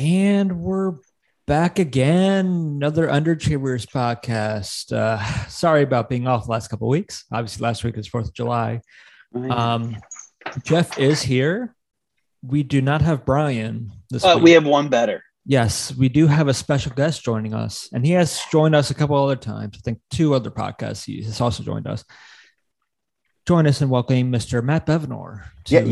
And we're back again, another Underachievers podcast. Sorry about being off the last couple of weeks. Obviously, last week was 4th of July. Jeff is here. We do not have Brian this week. We have one better. Yes, we do have a special guest joining us. And he has joined us a couple other times. I think two other podcasts he has also joined us. Join us in welcoming Mr. Matt Bevanor to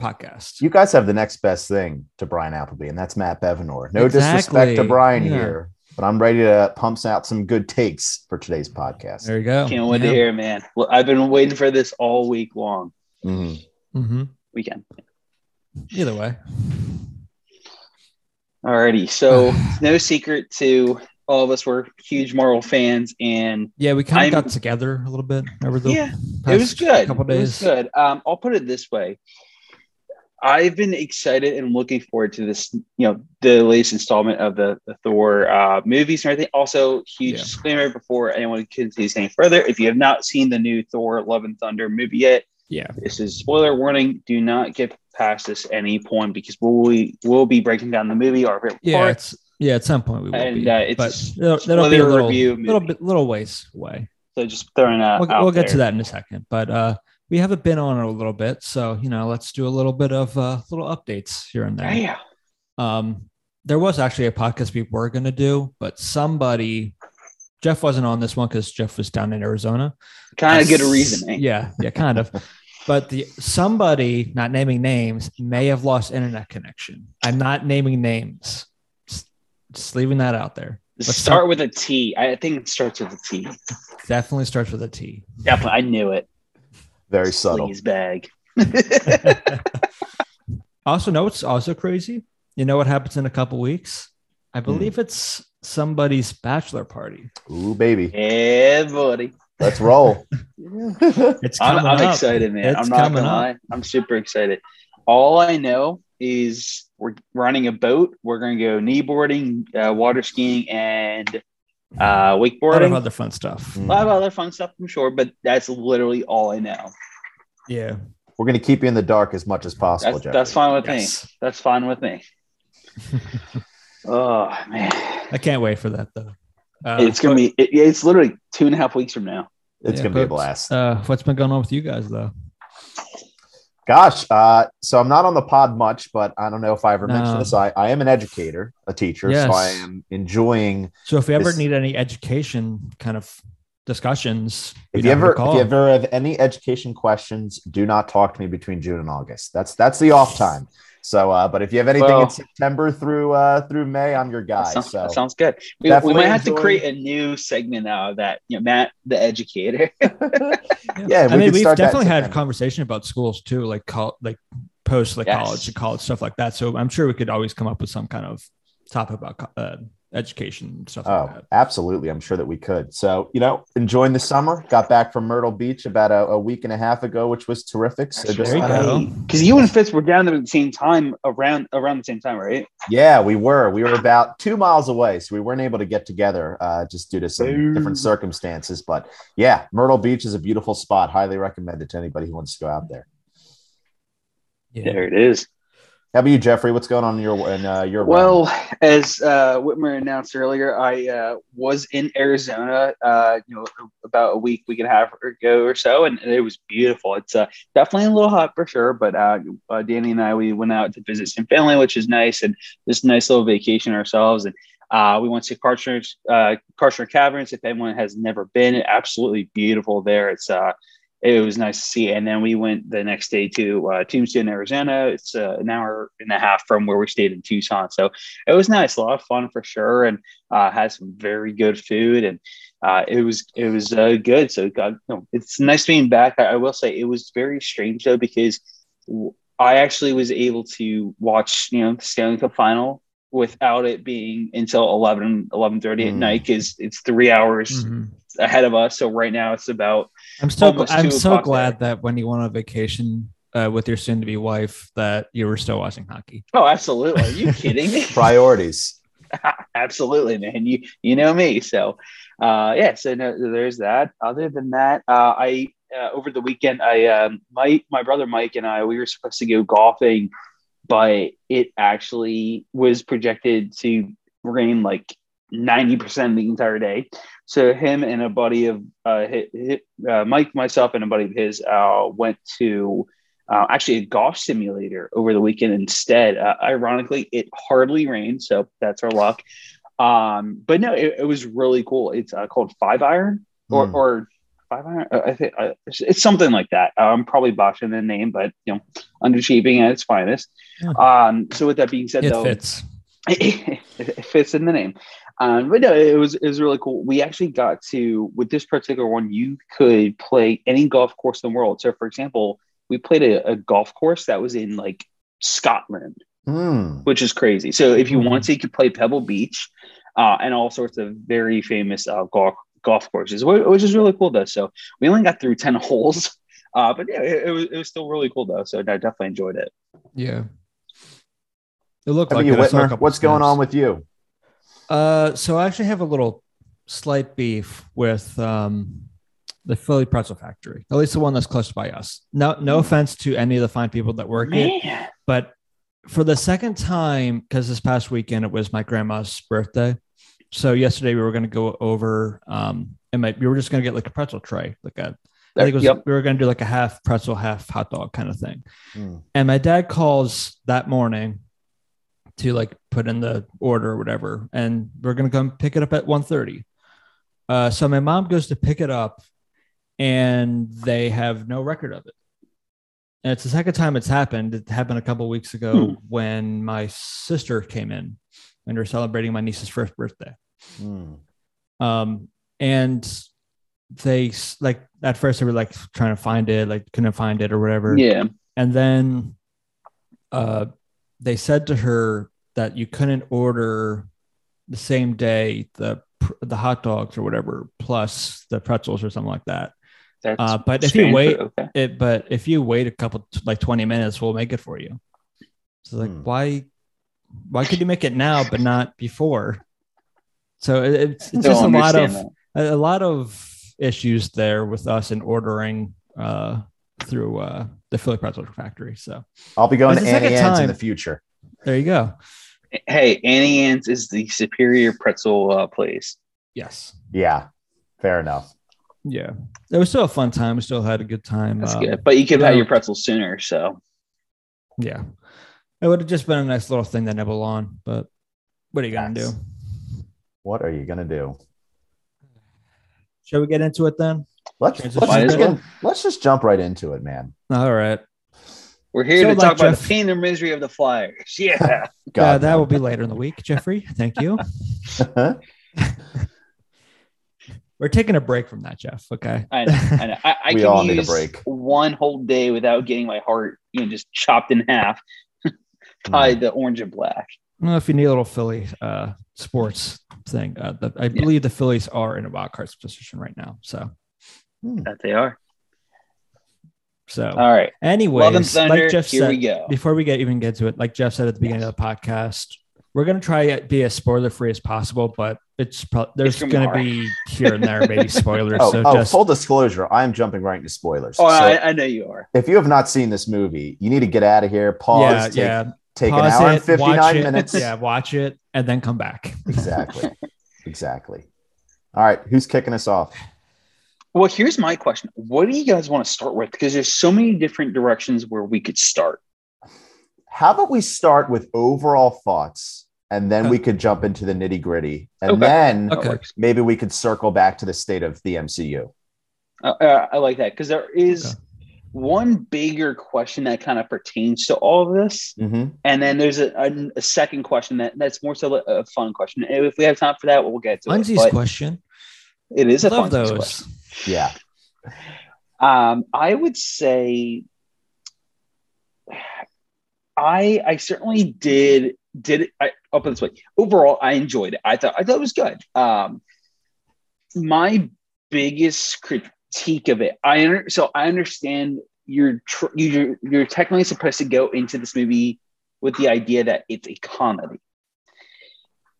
podcast. You guys have the next best thing to Brian Appleby, and that's Matt Bevanor. No disrespect to Brian here, but I'm ready to pump out some good takes for today's podcast. There you go. Can't wait to hear, man. Well, I've been waiting for this all week long. Weekend. Either way. Alrighty, so no secret to all of us, we're huge Marvel fans, and we kind of got together a little bit over the past couple days. It was good. I'll put it this way: I've been excited and looking forward to this, the latest installment of the Thor movies and everything. Also, huge disclaimer before anyone continues any further: if you have not seen the new Thor Love and Thunder movie yet, this is spoiler warning. Do not get past this at any point, because we'll be breaking down the movie. Parts. At some point we will be. It's that'll be a little ways away. So just throwing out. We'll get to that in a second, but we haven't been on it a little bit, so let's do a little bit of little updates here and there. Yeah. There was actually a podcast we were going to do, but Jeff wasn't on this one because Jeff was down in Arizona. Kind of good a reason, eh? Yeah, kind of. But somebody, not naming names, may have lost internet connection. I'm not naming names. Just leaving that out there. Start with a T. I think it starts with a T. Definitely starts with a T. Definitely. I knew it. Very subtle. Please bag. Also, no, it's also crazy. You know what happens in a couple weeks? I believe it's somebody's bachelor party. Ooh, baby. Yeah, buddy. Let's roll. I'm excited, man. I'm not gonna lie. I'm super excited. All I know is we're running a boat. We're gonna go kneeboarding, water skiing, and wakeboarding. A lot of other fun stuff. A lot of other fun stuff, I'm sure, but that's literally all I know. Yeah. We're gonna keep you in the dark as much as possible, Jeff. That's fine with me. That's fine with me. Oh man. I can't wait for that though. It's going to be, it's literally 2.5 weeks from now. It's going to be a blast. What's been going on with you guys though? Gosh. So I'm not on the pod much, but I don't know if I ever mentioned this. I am an educator, a teacher. Yes. So I am enjoying. So if you ever need any education kind of discussions, if you ever have any education questions, do not talk to me between June and August. That's the off time. So, but if you have anything in September through May, I'm your guy. That sounds good. We might have to create a new segment out of that. Matt, the educator. We've definitely had a conversation about schools too, college and college stuff like that. So I'm sure we could always come up with some kind of topic about education and stuff like that. Absolutely. I'm sure that we could. So, enjoying the summer. Got back from Myrtle Beach about a week and a half ago, which was terrific. So because you and Fitz were down there at the same time, around the same time, right? Yeah, we were. We were about 2 miles away, so we weren't able to get together just due to some different circumstances. But yeah, Myrtle Beach is a beautiful spot. Highly recommend it to anybody who wants to go out there. Yeah. There it is. How about you, Jeffrey? What's going on in your realm? As Whitmer announced earlier, I was in Arizona, about a week and a half ago or so, and it was beautiful. It's definitely a little hot for sure, but Danny and I, we went out to visit some family, which is nice, and just a nice little vacation ourselves. And we went to Karcher Caverns. If anyone has never been, absolutely beautiful there. It's it was nice to see. And then we went the next day to Tombstone, Arizona. It's an hour and a half from where we stayed in Tucson. So it was nice. A lot of fun for sure. And had some very good food. And it was good. So it's nice being back. I will say it was very strange, though, because I actually was able to watch, the Stanley Cup final without it being until 11:30 at night, because it's 3 hours ahead of us. So right now it's about I'm so glad that when you went on vacation with your soon-to-be wife that you were still watching hockey. Oh, absolutely. Are you kidding me? Priorities. Absolutely, man. You know me. So there's that. Other than that, I over the weekend my brother Mike and I, we were supposed to go golfing but it actually was projected to rain like 90% the entire day. So him and a buddy of Mike, myself, and a buddy of his went to actually a golf simulator over the weekend instead. Ironically, it hardly rained, so that's our luck. But no, it was really cool. It's called Five Iron or Five Iron. I think it's something like that. I'm probably botching the name, but you know, underachieving at its finest. So with that being said, it fits. It fits in the name. But no, it was really cool. We actually got to, with this particular one, you could play any golf course in the world. So for example, we played a golf course that was in like Scotland, which is crazy. So if you want to, you could play Pebble Beach and all sorts of very famous golf courses, which is really cool though. So we only got through 10 holes, but yeah, it was still really cool though. So I definitely enjoyed it. Yeah. It looked like you, Whitmer, what's going on with you? So I actually have a little slight beef with the Philly Pretzel Factory, at least the one that's close by us. No offense to any of the fine people that work it, but for the second time, because this past weekend it was my grandma's birthday, so yesterday we were going to go over, and we were just going to get like a pretzel tray, like a, I think it was, we were going to do like a half pretzel, half hot dog kind of thing. And my dad calls that morning to like put in the order or whatever, and we're going to come pick it up at 1:30. So my mom goes to pick it up and they have no record of it. And it's the second time it's happened. It happened a couple of weeks ago when my sister came in and we're celebrating my niece's first birthday. And they like, at first they were like trying to find it, like couldn't find it or whatever. Yeah. And then, they said to her that you couldn't order the same day the hot dogs or whatever plus the pretzels or something like that. But if you wait, but if you wait a couple like 20 minutes, we'll make it for you. So like why could you make it now but not before? So it's just a lot of issues there with us in ordering through the Philly Pretzel Factory. So I'll be going to Annie Ann's in the future. There you go. Hey, Annie Ann's is the superior pretzel place. Yes. Yeah. Fair enough. Yeah. It was still a fun time. We still had a good time. That's good. But you could have your pretzels sooner. So yeah, it would have just been a nice little thing to nibble on, but what are you going to do? What are you going to do? Shall we get into it then? Let's just jump right into it, man. All right. We're here to talk about the pain and misery of the Flyers. Yeah. That will be later in the week, Jeffrey. Thank you. We're taking a break from that, Jeff. Okay. I know. I we can all use need a break. One whole day without getting my heart, just chopped in half, tied to orange and black. Well, if you need a little Philly sports thing, I believe the Phillies are in a wild card position right now. So. That they are. So, all right. Anyways, like Jeff said, before we get to it, like Jeff said at the beginning of the podcast, we're going to try to be as spoiler-free as possible, but there's going to be here and there maybe spoilers. Full disclosure, I'm jumping right into spoilers. Oh, so I know you are. If you have not seen this movie, you need to get out of here, pause, take pause an hour and 59 minutes. Yeah, watch it, and then come back. Exactly. All right, who's kicking us off? Well, here's my question. What do you guys want to start with? Because there's so many different directions where we could start. How about we start with overall thoughts, and then we could jump into the nitty-gritty, and then maybe we could circle back to the state of the MCU. I like that, because there is one bigger question that kind of pertains to all of this, and then there's a second question that's more so a fun question. And if we have time for that, we'll get to Lindsay's question. It is a fun question. Yeah. I would say I certainly did it. I'll put it this way. Overall, I enjoyed it. I thought it was good. My biggest critique of it, I understand you're technically supposed to go into this movie with the idea that it's a comedy.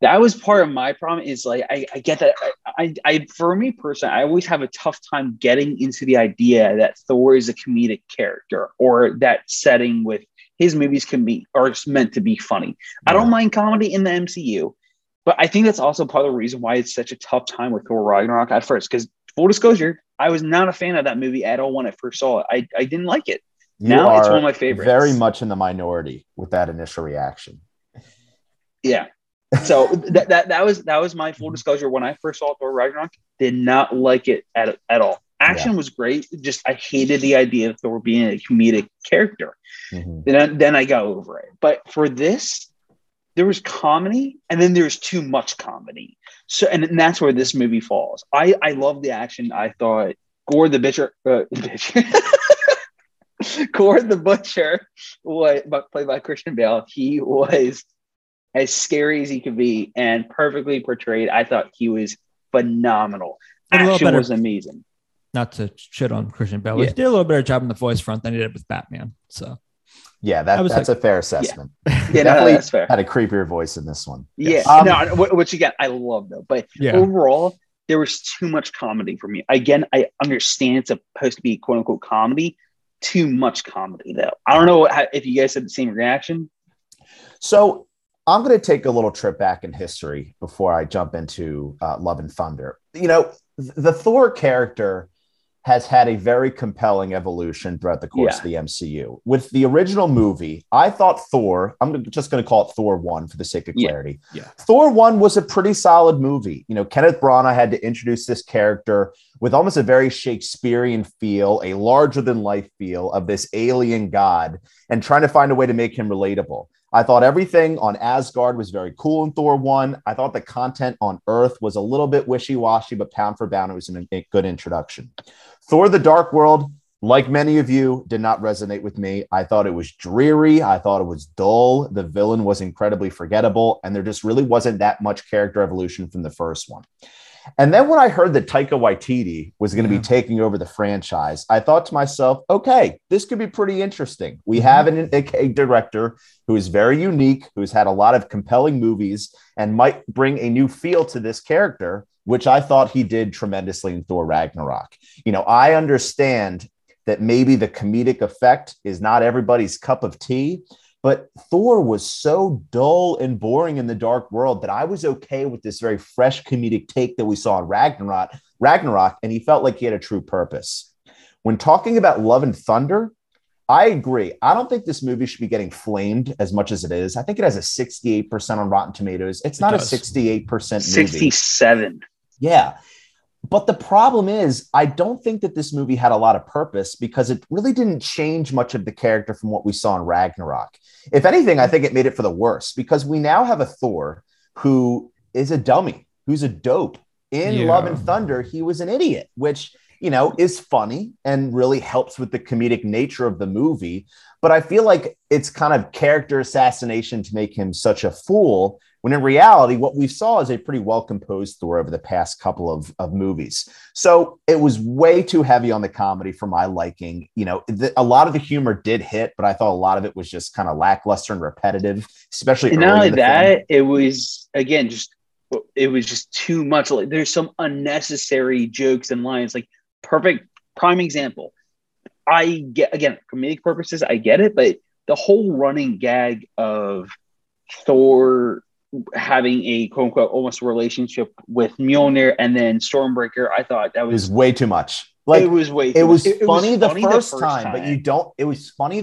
That was part of my problem is like, I get that. I for me personally, I always have a tough time getting into the idea that Thor is a comedic character or that setting with his movies can be, are meant to be funny. Yeah. I don't mind comedy in the MCU, but I think that's also part of the reason why it's such a tough time with Thor Ragnarok at first. Because full disclosure, I was not a fan of that movie at all when I first saw it. I didn't like it. Now it's one of my favorites. Very much in the minority with that initial reaction. Yeah. So that was my full disclosure when I first saw Thor Ragnarok. Did not like it at all. Action was great. Just I hated the idea of Thor being a comedic character. Mm-hmm. Then I got over it. But for this, there was comedy, and then there's too much comedy. So and that's where this movie falls. I love the action. I thought Gorr the Butcher, Gorr the Butcher, played by Christian Bale. He was as scary as he could be and perfectly portrayed. I thought he was phenomenal. Action was amazing. Not to shit on Christian Bale, but he did a little better job in the voice front than he did with Batman. So yeah, that's like, a fair assessment. Yeah, definitely that's fair. Had a creepier voice in this one. Yeah, which again I love though. But overall, there was too much comedy for me. Again, I understand it's supposed to be quote unquote comedy. Too much comedy though. I don't know if you guys had the same reaction. So I'm going to take a little trip back in history before I jump into Love and Thunder. You know, the Thor character has had a very compelling evolution throughout the course of the MCU. With the original movie, I thought Thor, I'm just going to call it Thor 1 for the sake of clarity. Yeah. Yeah. Thor 1 was a pretty solid movie. You know, Kenneth Branagh had to introduce this character with almost a very Shakespearean feel, a larger than life feel of this alien god and trying to find a way to make him relatable. I thought everything on Asgard was very cool in Thor 1. I thought the content on Earth was a little bit wishy-washy, but pound for pound, it was a good introduction. Thor the Dark World, like many of you, did not resonate with me. I thought it was dreary. I thought it was dull. The villain was incredibly forgettable, and there just really wasn't that much character evolution from the first one. And then when I heard that Taika Waititi was going to be taking over the franchise, I thought to myself, okay, this could be pretty interesting. We have a director who is very unique, who's had a lot of compelling movies and might bring a new feel to this character, which I thought he did tremendously in Thor Ragnarok. You know, I understand that maybe the comedic effect is not everybody's cup of tea, but Thor was so dull and boring in the Dark World that I was okay with this very fresh comedic take that we saw in Ragnarok, and he felt like he had a true purpose. When talking about Love and Thunder, I agree. I don't think this movie should be getting flamed as much as it is. I think it has a 68% on Rotten Tomatoes. It's not a 68% movie. 67. Yeah. But the problem is, I don't think that this movie had a lot of purpose because it really didn't change much of the character from what we saw in Ragnarok. If anything, I think it made it for the worse because we now have a Thor who is a dummy, who's a dope. In Love and Thunder, he was an idiot, which, you know, is funny and really helps with the comedic nature of the movie. But I feel like it's kind of character assassination to make him such a fool, when in reality, what we saw is a pretty well-composed Thor over the past couple of movies. So it was way too heavy on the comedy for my liking. You know, a lot of the humor did hit, but I thought a lot of it was just kind of lackluster and repetitive, especially. And not only that, it was just too much. Like, there's some unnecessary jokes and lines. Like perfect prime example. I get again comedic purposes. I get it, but the whole running gag of Thor having a quote unquote almost relationship with Mjolnir and then Stormbreaker, I thought that was way too much. Like it was funny the first time, but you don't need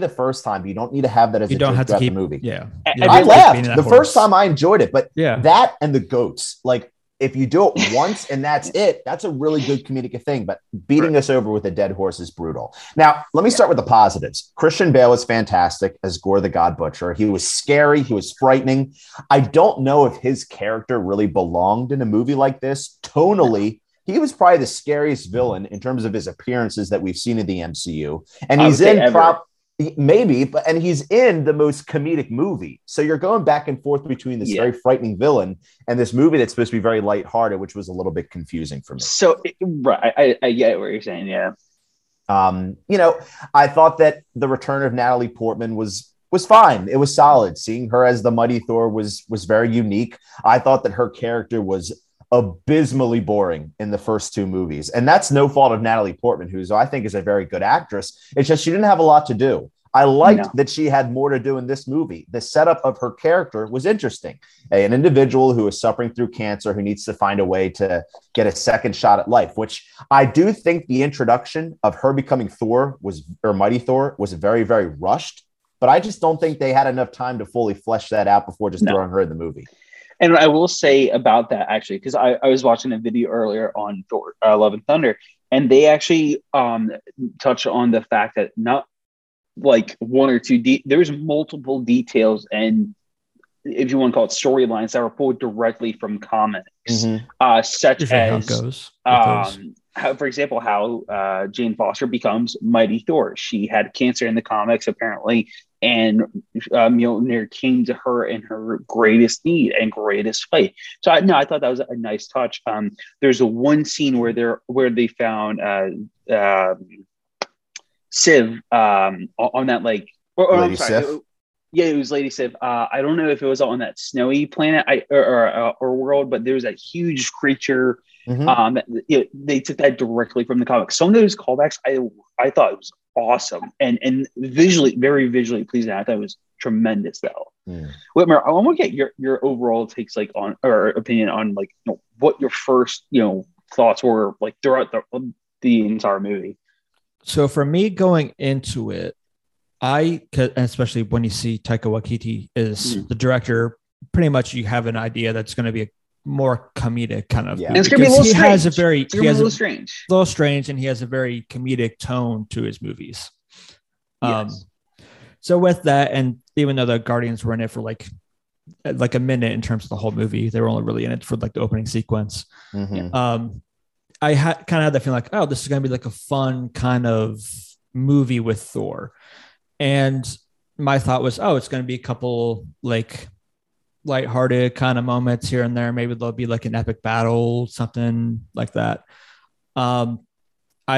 to have that as you don't have to keep the movie. Yeah, I laughed the first time. I enjoyed it, but that and the goats. Like if you do it once and that's it, that's a really good comedic thing. But beating us over with a dead horse is brutal. Now, let me start with the positives. Christian Bale was fantastic as Gorr the God Butcher. He was scary. He was frightening. I don't know if his character really belonged in a movie like this. Tonally, he was probably the scariest villain in terms of his appearances that we've seen in the MCU. And he's in and he's in the most comedic movie. So you're going back and forth between this very frightening villain and this movie that's supposed to be very lighthearted, which was a little bit confusing for me. So, right, I get what you're saying, yeah. You know, I thought that the return of Natalie Portman was fine. It was solid. Seeing her as the Mighty Thor was very unique. I thought that her character was abysmally boring in the first two movies. And that's no fault of Natalie Portman, who I think is a very good actress. It's just she didn't have a lot to do. I liked that she had more to do in this movie. The setup of her character was interesting. An individual who is suffering through cancer, who needs to find a way to get a second shot at life, which I do think the introduction of her becoming Thor was, or Mighty Thor, was very, very rushed. But I just don't think they had enough time to fully flesh that out before just throwing her in the movie. And I will say about that, actually, because I was watching a video earlier on Thor, Love and Thunder, and they actually touch on the fact that not like one or two, there's multiple details and, if you want to call it, storylines that were pulled directly from comics, such as, how, for example, how Jane Foster becomes Mighty Thor. She had cancer in the comics, apparently, and Mjolnir came to her in her greatest need and greatest fight. So I thought that was a nice touch. There's one scene where they found Sif on that lake. Lady Sif. Yeah, it was Lady Sif. I don't know if it was on that snowy planet or world, but there was that huge creature. They took that directly from the comics. Some of those callbacks, I thought it was awesome and visually, very visually pleasing. I thought it was tremendous, though. Whitmer, I want to get your overall takes, like, on, or opinion on, like, you know, what your first thoughts were, like, throughout the entire movie. So for me, going into it, especially when you see Taika Waititi is the director, pretty much you have an idea that's going to be a more comedic kind of. And it's going to be a little strange. He has a very comedic tone to his movies. So with that, and even though the Guardians were in it for like a minute in terms of the whole movie, they were only really in it for like the opening sequence. I kind of had that feeling like, oh, this is going to be like a fun kind of movie with Thor. And my thought was, oh, it's going to be a couple like lighthearted kind of moments here and there. Maybe there'll be like an epic battle, something like that. I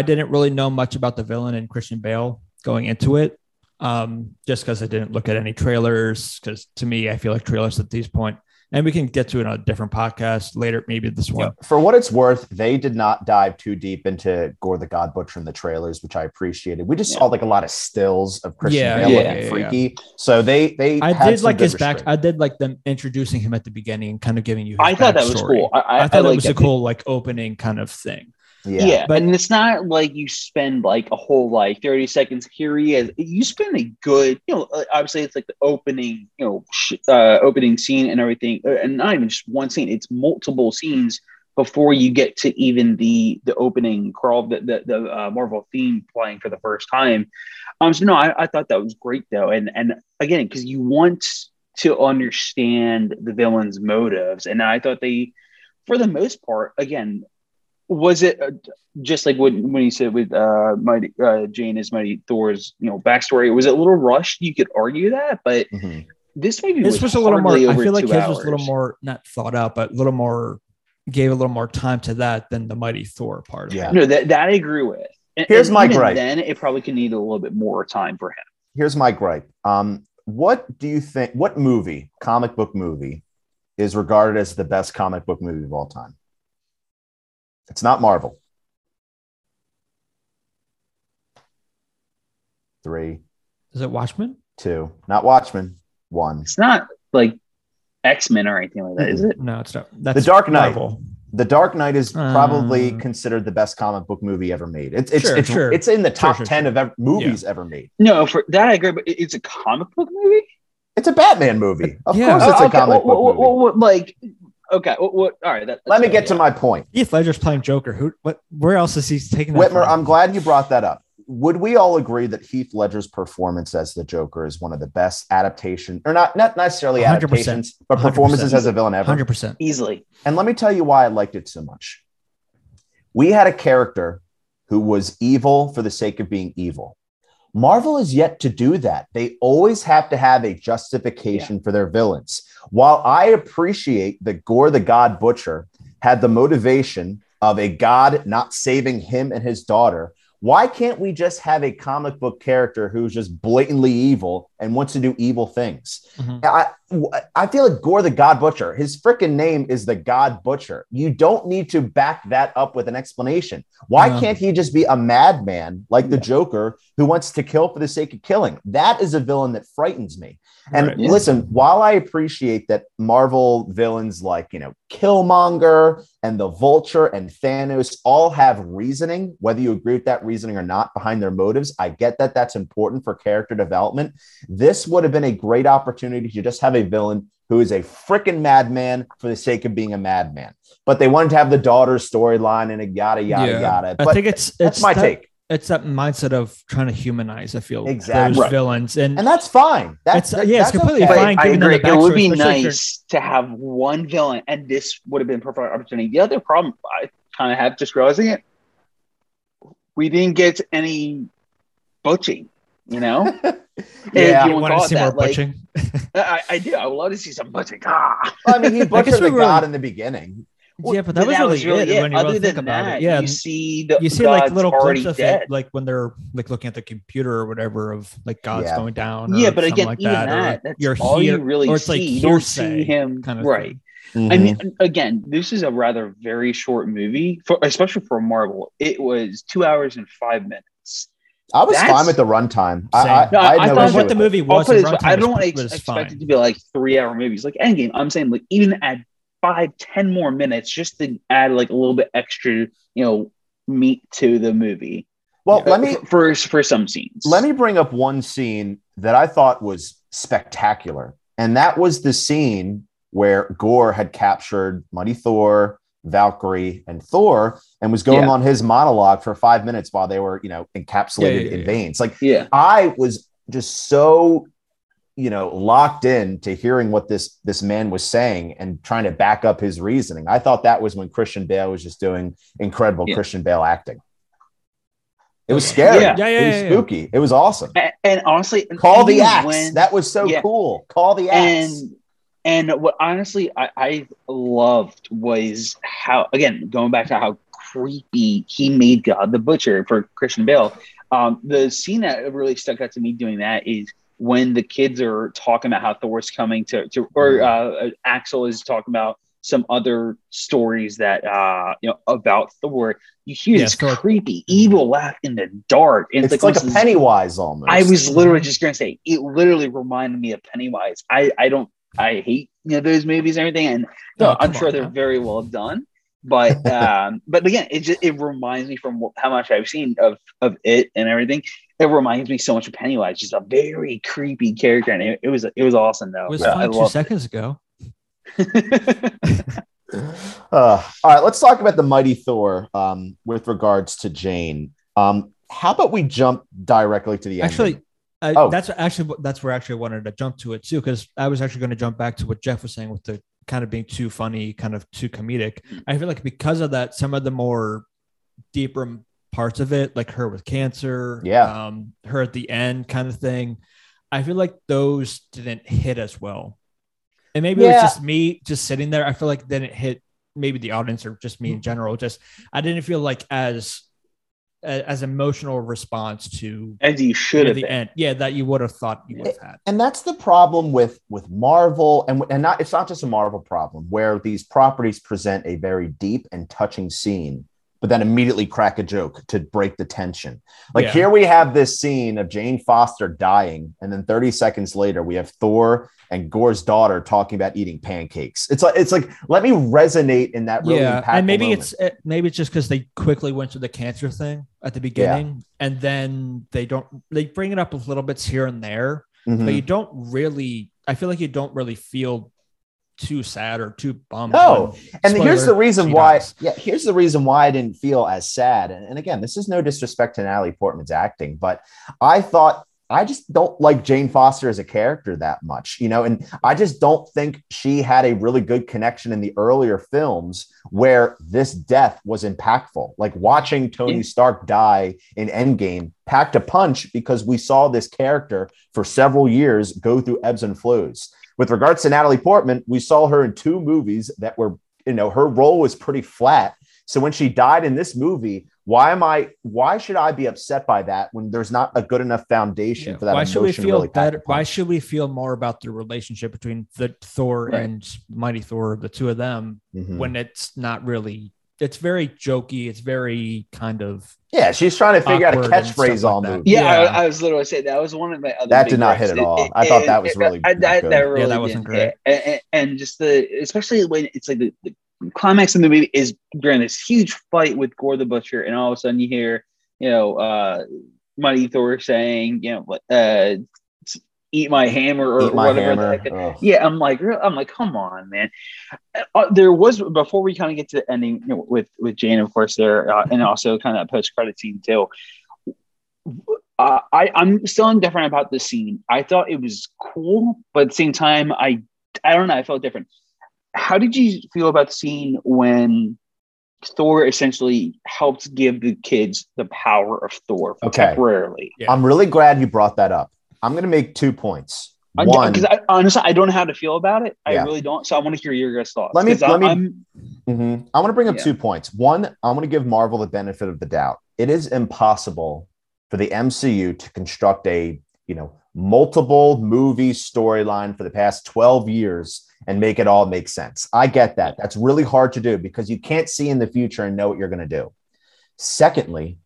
didn't really know much about the villain and Christian Bale going into it, just because I didn't look at any trailers. Because to me, I feel like trailers at this point, and we can get to it on a different podcast later, maybe this one. For what it's worth, they did not dive too deep into Gorr the God Butcher in the trailers, which I appreciated. We just saw like a lot of stills of Christian Bale looking freaky. So they I did like his back. I did like them introducing him at the beginning and kind of giving you his backstory. I thought that was cool. I thought it was a cool like opening kind of thing. Yeah, but and it's not like you spend like a whole like 30 seconds. Here he is. You spend a good, obviously it's like the opening, opening scene and everything, and not even just one scene. It's multiple scenes before you get to even the opening crawl, the Marvel theme playing for the first time. So no, I thought that was great though, and again because you want to understand the villain's motives, and I thought they, for the most part, again. Was it just like when you said with Jane is Mighty Thor's backstory? Was it a little rushed? You could argue that, but this maybe was a little more. I feel like his was a little more not thought out, but a little more gave a little more time to that than the Mighty Thor part. Yeah, no, that I agree with. And, here's my gripe. Then it probably could need a little bit more time for him. Here's my gripe. What do you think? What movie, comic book movie, is regarded as the best comic book movie of all time? It's not Marvel. 3. Is it Watchmen? 2. Not Watchmen. 1. It's not like X-Men or anything like that, is it? No, it's not. That's The Dark Knight. Marvel. The Dark Knight is probably considered the best comic book movie ever made. It's in the top 10 of movies ever made. No, for that I agree, but it's a comic book movie? It's a Batman movie. Of course it's a comic book movie. Okay. Well, all right. Let me get to my point. Heath Ledger's playing Joker. Where else is he taking that Whitmer, from? I'm glad you brought that up. Would we all agree that Heath Ledger's performance as the Joker is one of the best adaptation, or not necessarily adaptations, but performances as a villain ever? 100%. Easily. And let me tell you why I liked it so much. We had a character who was evil for the sake of being evil. Marvel is yet to do that. They always have to have a justification for their villains. While I appreciate that Gorr the God Butcher had the motivation of a god not saving him and his daughter, why can't we just have a comic book character who's just blatantly evil and wants to do evil things. Mm-hmm. I feel like Gorr the God Butcher, his freaking name is the God Butcher. You don't need to back that up with an explanation. Why can't he just be a madman like the Joker who wants to kill for the sake of killing? That is a villain that frightens me. And listen, while I appreciate that Marvel villains like, you know, Killmonger and the Vulture and Thanos all have reasoning, whether you agree with that reasoning or not, behind their motives, I get that that's important for character development. This would have been a great opportunity to just have a villain who is a freaking madman for the sake of being a madman. But they wanted to have the daughter's storyline and a yada, yada, yada. But I think that's my take. It's that mindset of trying to humanize, I feel, those villains. And that's fine. That's completely fine. I agree. It would be nice to have one villain, and this would have been a perfect opportunity. The other problem I kind of have just realizing it, we didn't get any butching, you know? You want to see more butching? I do. I would love to see some butching. I mean, he butchered the god in the beginning. Yeah, but that was really it. When you really think about it, you see like little clips of it, like when they're like looking at the computer or whatever of like God's going down. Yeah, but again, like even that's all you really see. Or it's like hearsay kind of thing. Mm-hmm. I mean, again, this is a rather very short movie, especially for Marvel. It was 2 hours and 5 minutes. I was fine with the runtime. I thought the movie was. I don't want to expect it to be like 3 hour movies like Endgame. I'm saying like even at 5-10 more minutes just to add like a little bit extra, you know, meat to the movie. Well, let me for some scenes. Let me bring up one scene that I thought was spectacular, and that was the scene where Gorr had captured Mighty Thor, Valkyrie, and Thor, and was going on his monologue for 5 minutes while they were, you know, encapsulated in veins. Like, I was just so, you know, locked in to hearing what this man was saying and trying to back up his reasoning. I thought that was when Christian Bale was just doing incredible Christian Bale acting. It was scary. It was spooky. It was awesome. And honestly, call the axe. That was so cool. Call the axe. And what honestly I loved was how, again, going back to how creepy he made God the Butcher for Christian Bale. The scene that really stuck out to me doing that is when the kids are talking about how Thor's coming or Axel is talking about some other stories that, you know, about Thor, you hear this creepy, evil laugh in the dark. And it's like a Pennywise almost. I was literally just going to say, it literally reminded me of Pennywise. I hate, you know, those movies and everything. And I'm sure they're very well done. But but again, it reminds me from how much I've seen of it and everything. It reminds me so much of Pennywise, just a very creepy character, and it was awesome though. It was 2 seconds ago. All right, let's talk about the Mighty Thor with regards to Jane. How about we jump directly to the ending? That's where I wanted to jump to it too, because I was actually going to jump back to what Jeff was saying with the kind of being too funny, kind of too comedic. I feel like because of that, some of the more deeper parts of it, like her with cancer, her at the end kind of thing, I feel like those didn't hit as well. And maybe it was just me just sitting there. I feel like then it hit maybe the audience or just me in general. Just I didn't feel like as emotional response to as you should have the been. End. Yeah, that you would have thought you would have had. And that's the problem with Marvel, and not it's not just a Marvel problem where these properties present a very deep and touching scene, but then immediately crack a joke to break the tension. Like here we have this scene of Jane Foster dying, and then 30 seconds later, we have Thor and Gorr's daughter talking about eating pancakes. It's like let me resonate in that really impactful and maybe moment. Maybe it's just because they quickly went to the cancer thing at the beginning, and then they bring it up with little bits here and there, but you don't really. I feel like you don't really feel too sad or too bummed. No, and here's the reason why. Yeah, here's the reason why I didn't feel as sad. And again, this is no disrespect to Natalie Portman's acting, but I thought I just don't like Jane Foster as a character that much, you know. And I just don't think she had a really good connection in the earlier films where this death was impactful. Like watching Tony Stark die in Endgame packed a punch because we saw this character for several years go through ebbs and flows. With regards to Natalie Portman, we saw her in two movies that were, you know, her role was pretty flat. So when she died in this movie, Why should I be upset by that when there's not a good enough foundation for that? Why should we feel really better? Why should we feel more about the relationship between the Thor and Mighty Thor, the two of them, when it's not really, it's very jokey. It's very kind of, she's trying to figure out a catchphrase on that. I was literally saying that was one of my other, that did not hit at all. I thought that was really, that wasn't great. And just especially when it's like the climax in the movie is during this huge fight with Gorr the Butcher, and all of a sudden you hear, Mighty Thor saying, "Eat my hammer" or my whatever. Hammer. Yeah, I'm like, come on, man. There was, before we kind of get to the ending with Jane, of course, there, and also kind of post credit scene too. I'm still indifferent about this scene. I thought it was cool, but at the same time, I don't know. I felt different. How did you feel about the scene when Thor essentially helped give the kids the power of Thor temporarily? Yeah. I'm really glad you brought that up. I'm going to make 2 points. One, because honestly, I don't know how to feel about it. I really don't. So I want to hear your guys' thoughts. I want to bring up 2 points. One, I want to give Marvel the benefit of the doubt. It is impossible for the MCU to construct a, multiple movie storyline for the past 12 years and make it all make sense. I get that. That's really hard to do because you can't see in the future and know what you're going to do. Secondly,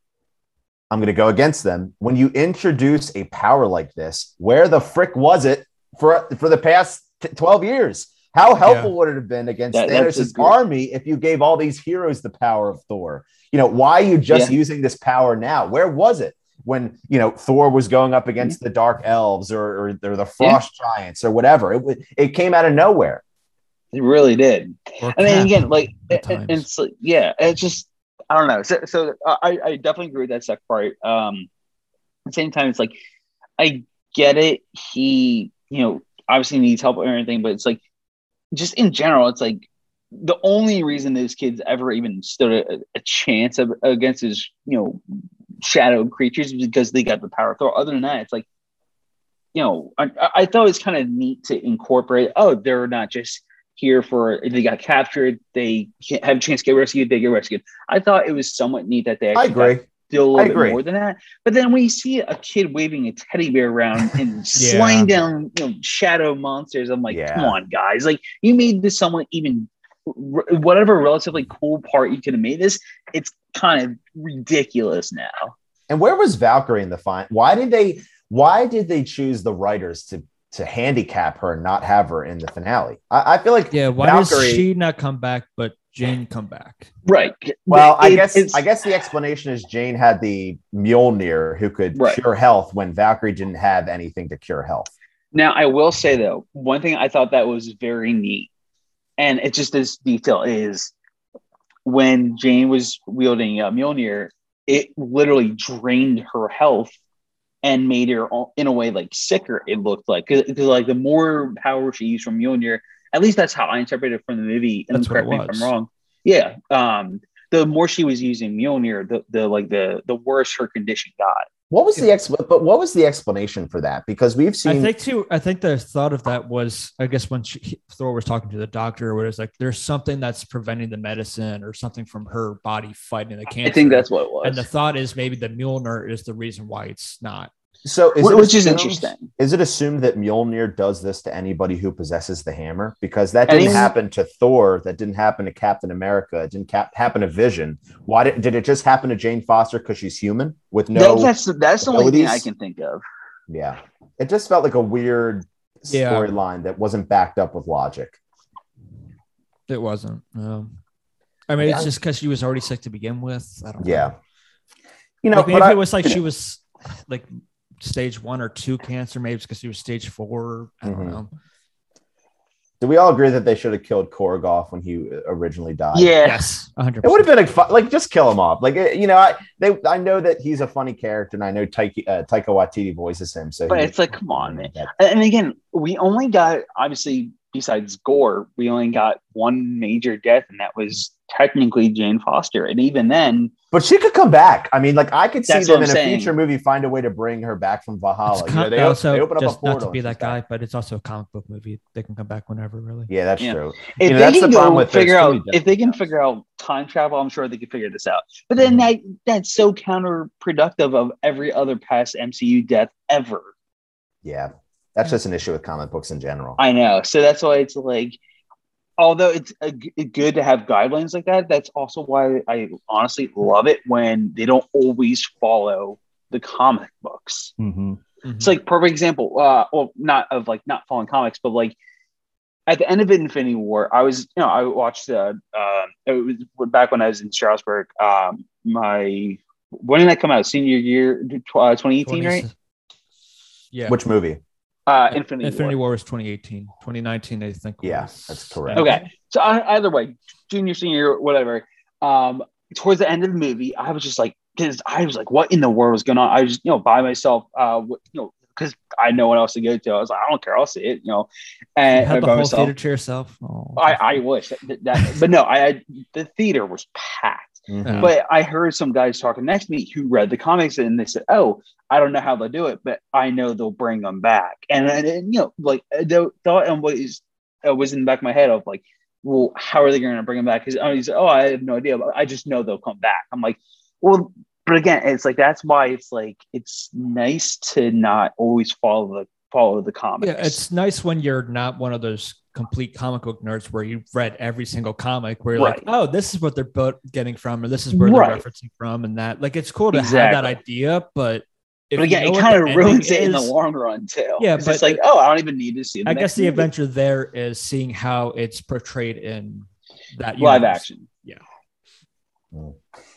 I'm going to go against them. When you introduce a power like this, where the frick was it for the past 12 years? How helpful would it have been against Thanos' army if you gave all these heroes the power of Thor? Why are you just using this power now? Where was it when Thor was going up against the Dark Elves or the Frost Giants or whatever? It came out of nowhere. It really did. And then again, it's just, I don't know. So I definitely agree with that second part. At the same time, it's like, I get it. He, obviously needs help or anything, but it's like, just in general, it's like the only reason those kids ever even stood a chance against his, shadow creatures because they got the power of Thor. Other than that, it's like, I thought it was kind of neat to incorporate, they're not just here for, they got captured, they have a chance to get rescued, they get rescued. I thought it was somewhat neat that they did a little bit more than that. But then when you see a kid waving a teddy bear around and slaying down shadow monsters, I'm like, come on, guys. Like, you made this somewhat even, whatever relatively cool part you could have made this, it's kind of ridiculous now. And where was Valkyrie in the fight? Why did they choose the writers to handicap her and not have her in the finale? I feel like why does she not come back but Jane come back? Right. Well, I guess the explanation is Jane had the Mjolnir who could cure health when Valkyrie didn't have anything to cure health. Now, I will say though, one thing I thought that was very neat, and it's just this detail, is when Jane was wielding Mjolnir, it literally drained her health and made her, in a way, like sicker, it looked like. Because like the more power she used from Mjolnir, at least that's how I interpreted it from the movie. And correct me if I'm wrong. Yeah. The more she was using Mjolnir, the worse her condition got. What was the explanation for that? Because we've seen, I think the thought of that was, I guess, when Thor was talking to the doctor, where it's like, there's something that's preventing the medicine or something from her body fighting the cancer. I think that's what it was. And the thought is maybe the Mjolnir is the reason why it's not. Which is interesting. Is it assumed that Mjolnir does this to anybody who possesses the hammer? Because that didn't happen to Thor. That didn't happen to Captain America. It didn't happen to Vision. Why did it just happen to Jane Foster because she's human with no? That's the only thing I can think of. Yeah, it just felt like a weird storyline that wasn't backed up with logic. It wasn't. It's just because she was already sick to begin with. I don't know. Yeah, it was like she was like stage 1 or 2 cancer, maybe because he was stage 4. I don't know. Do we all agree that they should have killed Korgoff when he originally died? Yes, 100%. It would have been like just kill him off. Like I know that he's a funny character, and I know Taika Waititi voices him. So, but it's like, come on, man. And again, we only got, obviously, besides Gore, we only got one major death, and that was technically Jane Foster, and even then, but she could come back. I mean, like, I could see them in a future movie find a way to bring her back from Valhalla. You know, they open up a portal. Not to be that guy, but it's also a comic book movie. They can come back whenever, really. Yeah, that's true. If they can go figure out, if they can figure out time travel, I'm sure they can figure this out. But then that's so counterproductive of every other past MCU death ever. Yeah, that's just an issue with comic books in general. I know. So that's why it's like, although it's good to have guidelines like that, that's also why I honestly love it when they don't always follow the comic books. Mm-hmm. Mm-hmm. It's like perfect example. Well, not of like not following comics, but like at the end of Infinity War, I was, I watched it was back when I was in Strasbourg. When did that come out? Senior year, 2018, right? Yeah. Which movie? Infinity War was 2018, 2019, I think. Yeah, that's correct. Okay. So either way, junior, senior, whatever. Towards the end of the movie, I was just like, because I was like, what in the world was going on? I was just, by myself, because I had no one else to go to. I was like, I don't care. I'll see it, And you had the whole theater to yourself. Oh, I wish. But no, the theater was packed. Mm-hmm. But I heard some guys talking next to me who read the comics, and they said, "Oh, I don't know how they'll do it, but I know they'll bring them back." And like the thought and what was in the back of my head of like, "Well, how are they going to bring them back?" Because he's like, "Oh, I have no idea. But I just know they'll come back." I'm like, "Well," but again, it's like that's why it's like it's nice to not always follow the comics. Yeah, it's nice when you're not one of those complete comic book nerds where you read every single comic where you're like, oh, this is what they're getting from, or this is where they're referencing from, and that, like, it's cool to have that idea, but again, it kind of ruins it in the long run too. Yeah, but it's like, oh, I don't even need to see. I guess the adventure there is seeing how it's portrayed in that live action. Yeah,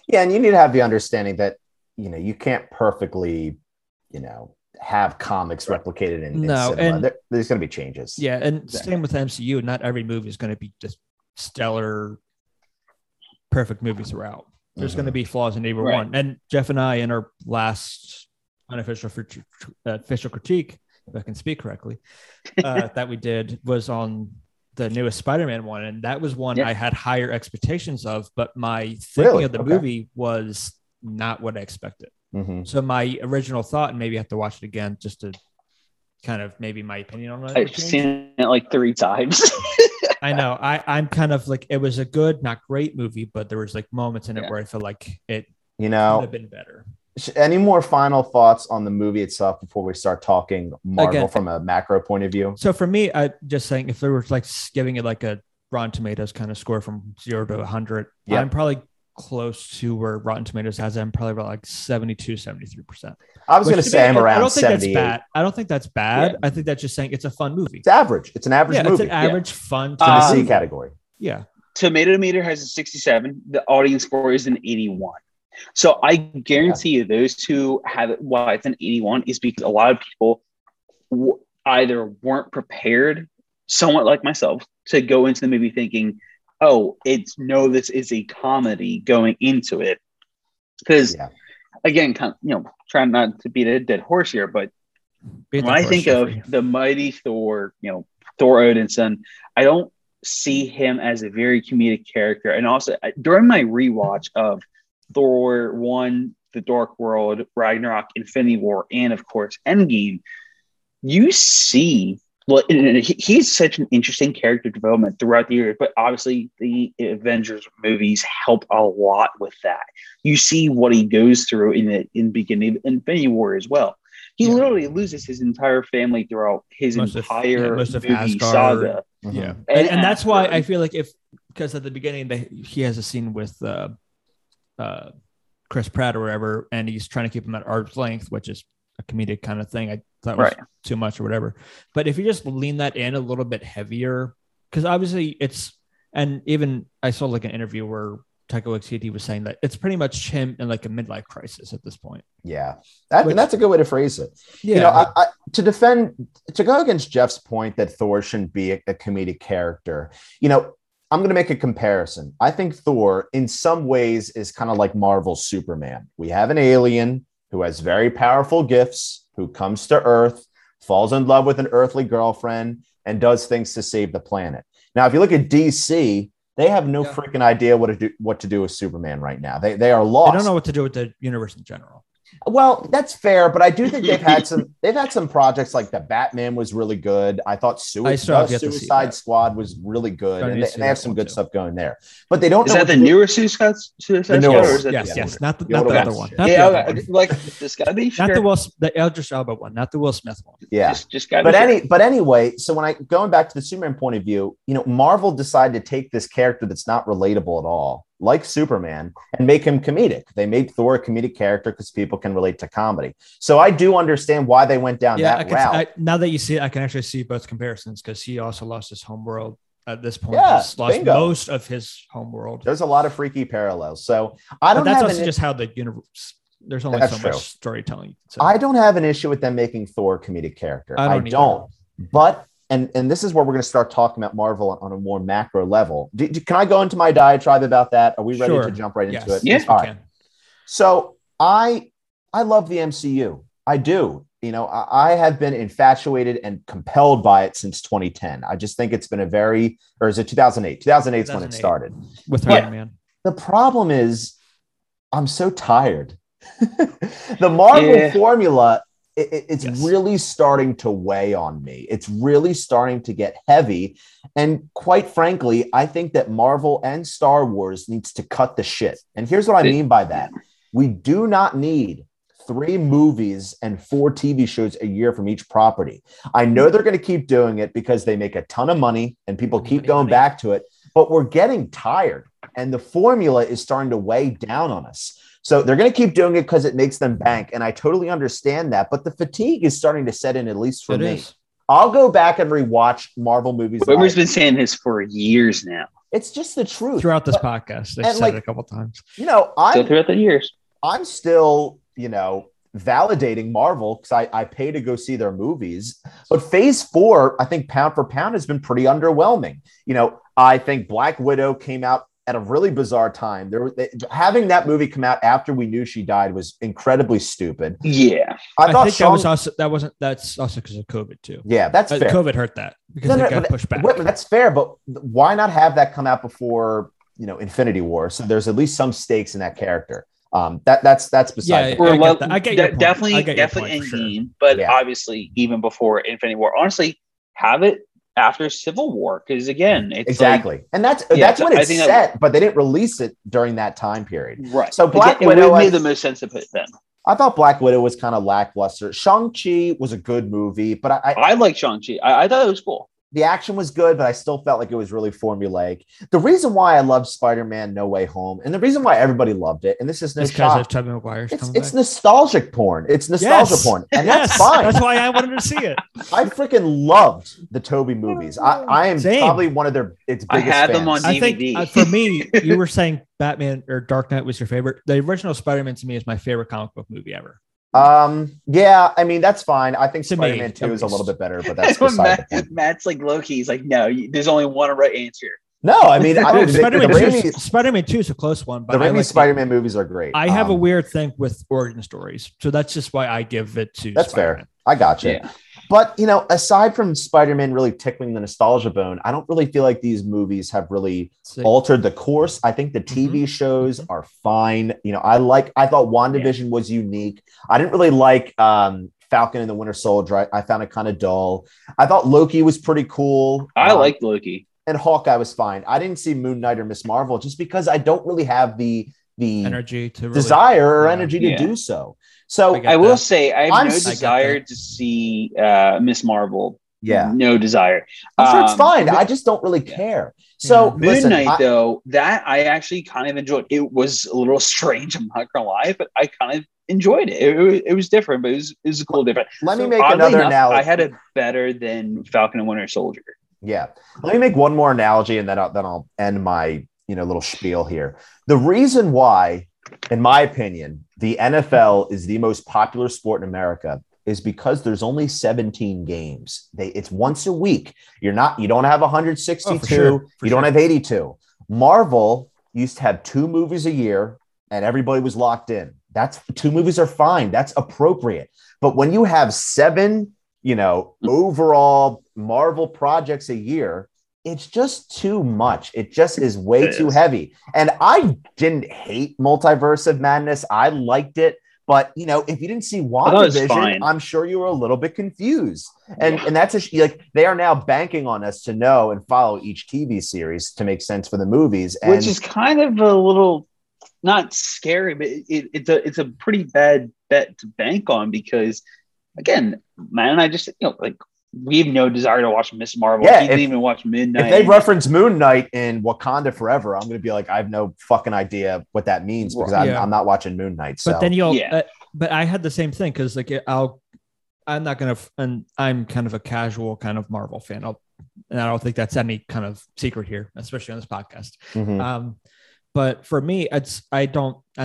yeah, and you need to have the understanding that you can't perfectly, have comics replicated in cinema. There's going to be changes. Yeah, and same with MCU. Not every movie is going to be just stellar, perfect movies throughout. There's going to be flaws in every one. And Jeff and I, in our last unofficial official critique, if I can speak correctly, that we did was on the newest Spider-Man one, and that was one I had higher expectations of, but my thinking of the movie was not what I expected. Mm-hmm. So my original thought, and maybe I have to watch it again just to kind of maybe my opinion on it. I've seen it like 3 times. I know. I'm kind of like, it was a good, not great movie, but there was like moments in it where I feel like it could have been better. Any more final thoughts on the movie itself before we start talking Marvel from a macro point of view? So for me, I just saying, if there was like giving it like a Rotten Tomatoes kind of score from 0 to 100, I'm probably close to where Rotten Tomatoes has. I'm probably about like 72-73%. I was going to say I'm around 78. I don't think that's bad. Yeah. I think that's just saying it's a fun movie. It's average. It's an average movie. It's an average fun to the C category. Yeah. Tomato meter has a 67. The audience score is an 81. So I guarantee you those two have it. Why it's an 81 is because a lot of people either weren't prepared, somewhat like myself, to go into the movie thinking, oh, this is a comedy going into it. Because, again, trying not to beat a dead horse here, but when I think of the mighty Thor, Thor Odinson, I don't see him as a very comedic character. And also, during my rewatch of Thor 1, The Dark World, Ragnarok, Infinity War, and, of course, Endgame, you see... Well, he's such an interesting character development throughout the year, but obviously the Avengers movies help a lot with that. You see what he goes through in the beginning of Infinity War as well. He literally loses his entire family throughout his movie saga. Mm-hmm. Yeah, and that's why I feel like because at the beginning he has a scene with Chris Pratt or whatever, and he's trying to keep him at arm's length, which is a comedic kind of thing. I thought was too much or whatever. But if you just lean that in a little bit heavier, because obviously and even I saw like an interview where Taika Waititi was saying that it's pretty much him in like a midlife crisis at this point. Yeah. That's a good way to phrase it. Yeah. To go against Jeff's point that Thor shouldn't be a comedic character, I'm going to make a comparison. I think Thor in some ways is kind of like Marvel's Superman. We have an alien who has very powerful gifts, who comes to Earth, falls in love with an earthly girlfriend, and does things to save the planet. Now, if you look at DC, They have no freaking idea what to do with Superman right now. They are lost. They don't know what to do with the universe in general. Well, that's fair, but I do think they've had some projects like the Batman was really good. I thought Suicide Squad was really good, and they have some good stuff going there. But they don't. Is know that the newer Suicide Squad? Yes, not the other one. This gotta be sure. Not the Eldritch Alba one, not the Will Smith one. Yeah, just gotta. But be any, sure. But anyway, so when I going back to the Superman point of view, Marvel decided to take this character that's not relatable at all, like Superman, and make him comedic. They made Thor a comedic character because people can relate to comedy. So I do understand why they went down that route. Now that you see it, I can actually see both comparisons, because he also lost his homeworld at this point. Yeah, he's lost most of his homeworld. There's a lot of freaky parallels. So I don't. But that's also just how the universe. There's only so much storytelling. So I don't have an issue with them making Thor a comedic character. I don't. But. And this is where we're going to start talking about Marvel on a more macro level. Can I go into my diatribe about that? Are we ready to jump right into it? Yes, all right. So I love the MCU. I do. I have been infatuated and compelled by it since 2010. I just think it's been 2008? 2008's when it started. With Iron Man. The problem is I'm so tired. The Marvel formula... It's really starting to weigh on me. It's really starting to get heavy. And quite frankly, I think that Marvel and Star Wars needs to cut the shit. And here's what I mean by that. We do not need 3 movies and 4 TV shows a year from each property. I know they're going to keep doing it because they make a ton of money and people keep going back to it, but we're getting tired and the formula is starting to weigh down on us. So they're going to keep doing it because it makes them bank. And I totally understand that. But the fatigue is starting to set in, at least for me. I'll go back and rewatch Marvel movies. We've been saying this for years now. It's just the truth. Throughout this podcast, they've said it a couple of times. Throughout the years. I'm still, validating Marvel because I pay to go see their movies. But Phase 4, I think pound for pound, has been pretty underwhelming. I think Black Widow came out at a really bizarre time. Having that movie come out after we knew she died was incredibly stupid. Yeah, I think that's also because of COVID too. Yeah, that's fair. COVID hurt that because got pushed back. That's fair, but why not have that come out before Infinity War? So there's at least some stakes in that character. That's beside. Yeah, I get your point, Endgame, sure. But obviously even before Infinity War, honestly, have it after Civil War, because again, it's exactly, and that's when it's set, but they didn't release it during that time period, right? So Black Widow made the most sense to put then. I thought Black Widow was kind of lackluster. Shang-Chi was a good movie, but I like Shang-Chi. I thought it was cool. The action was good, but I still felt like it was really formulaic. The reason why I loved Spider-Man: No Way Home, and the reason why everybody loved it, and this is no shock, Tobey Maguire. It's nostalgic porn. It's nostalgia porn, and that's fine. That's why I wanted to see it. I freaking loved the Tobey movies. I am probably one of its biggest. I had them on DVD. I think, for me, you were saying Batman or Dark Knight was your favorite. The original Spider-Man to me is my favorite comic book movie ever. Yeah, I mean, that's fine. I think Spider-Man 2 is a little bit better, but that's beside the point. Matt's like Loki. He's like, no, there's only one right answer. No, I mean, Spider-Man 2 is a close one. But the Raimi Spider-Man movies are great. I have a weird thing with origin stories. So that's just why I give it to That's Spider-Man. Fair. I got you. Yeah. But, aside from Spider-Man really tickling the nostalgia bone, I don't really feel like these movies have really altered the course. I think the TV shows are fine. I thought WandaVision was unique. I didn't really like Falcon and the Winter Soldier. I found it kind of dull. I thought Loki was pretty cool. I liked Loki. And Hawkeye was fine. I didn't see Moon Knight or Miss Marvel just because I don't really have the energy to desire or energy to do so. So I will say I have no desire to see Miss Marvel. Yeah. No desire. I'm sure it's fine. I just don't really care. So Moon Knight, though, that I actually kind of enjoyed. It was a little strange, I'm not going to lie, but I kind of enjoyed it. It was different, but it was a cool different. Let me make another analogy. I had it better than Falcon and Winter Soldier. Yeah. Let me make one more analogy and then I'll end my little spiel here. The reason why, in my opinion, the NFL is the most popular sport in America is because there's only 17 games. It's once a week. You don't have 162. Oh, for sure. You don't have 82. Marvel used to have 2 movies a year and everybody was locked in. That's 2 movies are fine. That's appropriate. But when you have 7, overall Marvel projects a year, it's just too much. It just is way too heavy. And I didn't hate Multiverse of Madness. I liked it. But, you know, if you didn't see WandaVision, I'm sure you were a little bit confused. And and that's like they are now banking on us to know and follow each TV series to make sense for the movies. And which is kind of a little, not scary, but it's a pretty bad bet to bank on because, again, Matt and I just, you know, like, we have no desire to watch Miss Marvel. Yeah, didn't even watch Midnight. If they reference Moon Knight in Wakanda Forever, I'm going to be like, I have no fucking idea what that means because I'm not watching Moon Knight. So. But then you'll. Yeah. But I had the same thing because like I'm not going to, and I'm kind of a casual kind of Marvel fan. And I don't think that's any kind of secret here, especially on this podcast. Mm-hmm. But for me, I'm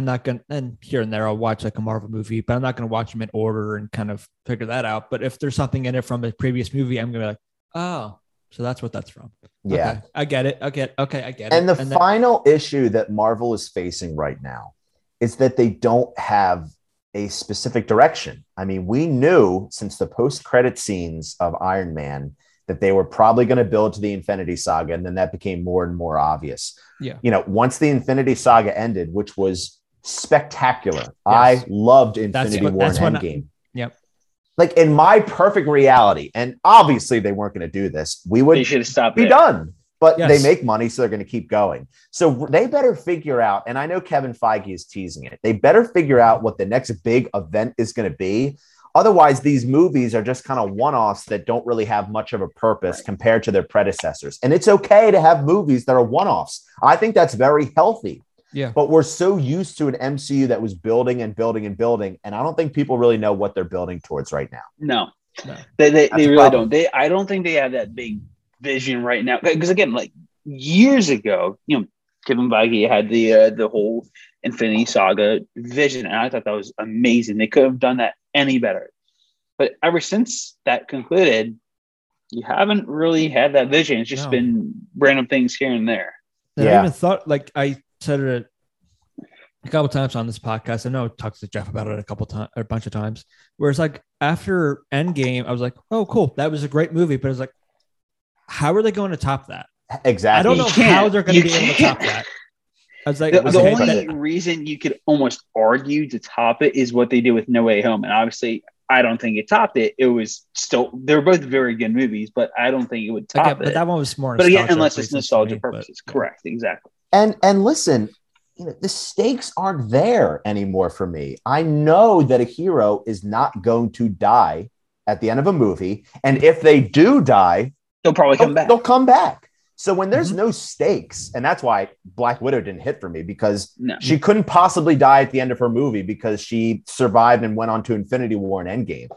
not going to, and here and there I'll watch like a Marvel movie, but I'm not going to watch them in order and kind of figure that out. But if there's something in it from a previous movie, I'm going to be like, oh, so that's what that's from. Yeah. Okay, I get it. Okay, I get it. And the final issue that Marvel is facing right now is that they don't have a specific direction. I mean, we knew since the post-credit scenes of Iron Man that they were probably going to build to the Infinity Saga. And then that became more and more obvious. Yeah. You know, once the Infinity Saga ended, which was spectacular. Yes. I loved Infinity War and Endgame. Yep. Like in my perfect reality, and obviously they weren't going to do this. They should have stopped be it. Done. But they make money, so they're going to keep going. So they better figure out, and I know Kevin Feige is teasing it, they better figure out what the next big event is going to be. Otherwise, these movies are just kind of one-offs that don't really have much of a purpose compared to their predecessors. And it's okay to have movies that are one-offs. I think that's very healthy. Yeah. But we're so used to an MCU that was building and building and building. And I don't think people really know what they're building towards right now. No. They really don't. I don't think they have that big vision right now. Because again, like years ago, you know, Kevin Feige had the whole Infinity Saga vision. And I thought that was amazing. They could have done that any better. But ever since that concluded, you haven't really had that vision. It's just been random things here and there. And I even thought, like I said it a couple times on this podcast. I know I talked to Jeff about it a couple times, a bunch of times, where it's like after Endgame, I was like, oh, cool. That was a great movie. But it's like, how are they going to top that? Exactly. I don't know how they're going to be able to top that. I was like, the only reason you could almost argue to top it is what they did with No Way Home. And obviously, I don't think it topped it. It was still, they were both very good movies, but I don't think it would top it. But that one was more nostalgia. But again, unless it's nostalgia purposes. Correct. Exactly. And listen, you know, the stakes aren't there anymore for me. I know that a hero is not going to die at the end of a movie. And if they do die, they'll probably come back. They'll come back. So when there's no stakes, and that's why Black Widow didn't hit for me because she couldn't possibly die at the end of her movie because she survived and went on to Infinity War and Endgame.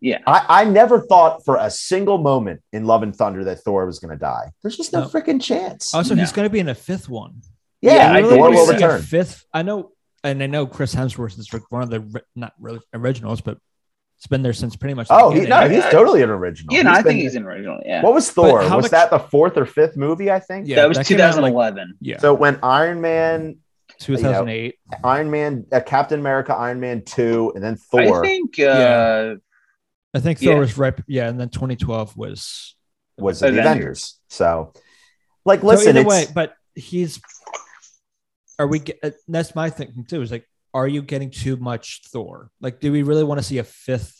Yeah, I never thought for a single moment in Love and Thunder that Thor was going to die. There's just no freaking chance. Also, he's going to be in a fifth one. Yeah, Thor will return. Fifth, I know, and I know Chris Hemsworth is one of the not really originals, but it's been there since pretty much. He's totally an original. Yeah, I think he's an original. Yeah. What was Thor? Was that the fourth or fifth movie? I think that was 2011. Like, yeah. So when Iron Man, 2008, Iron Man, Captain America, Iron Man 2, and then Thor. I think Thor was right. Yeah, and then 2012 was the Avengers. So, like, listen, in a way, but he's. That's my thinking too. Is like. Are you getting too much Thor? Like, do we really want to see a fifth?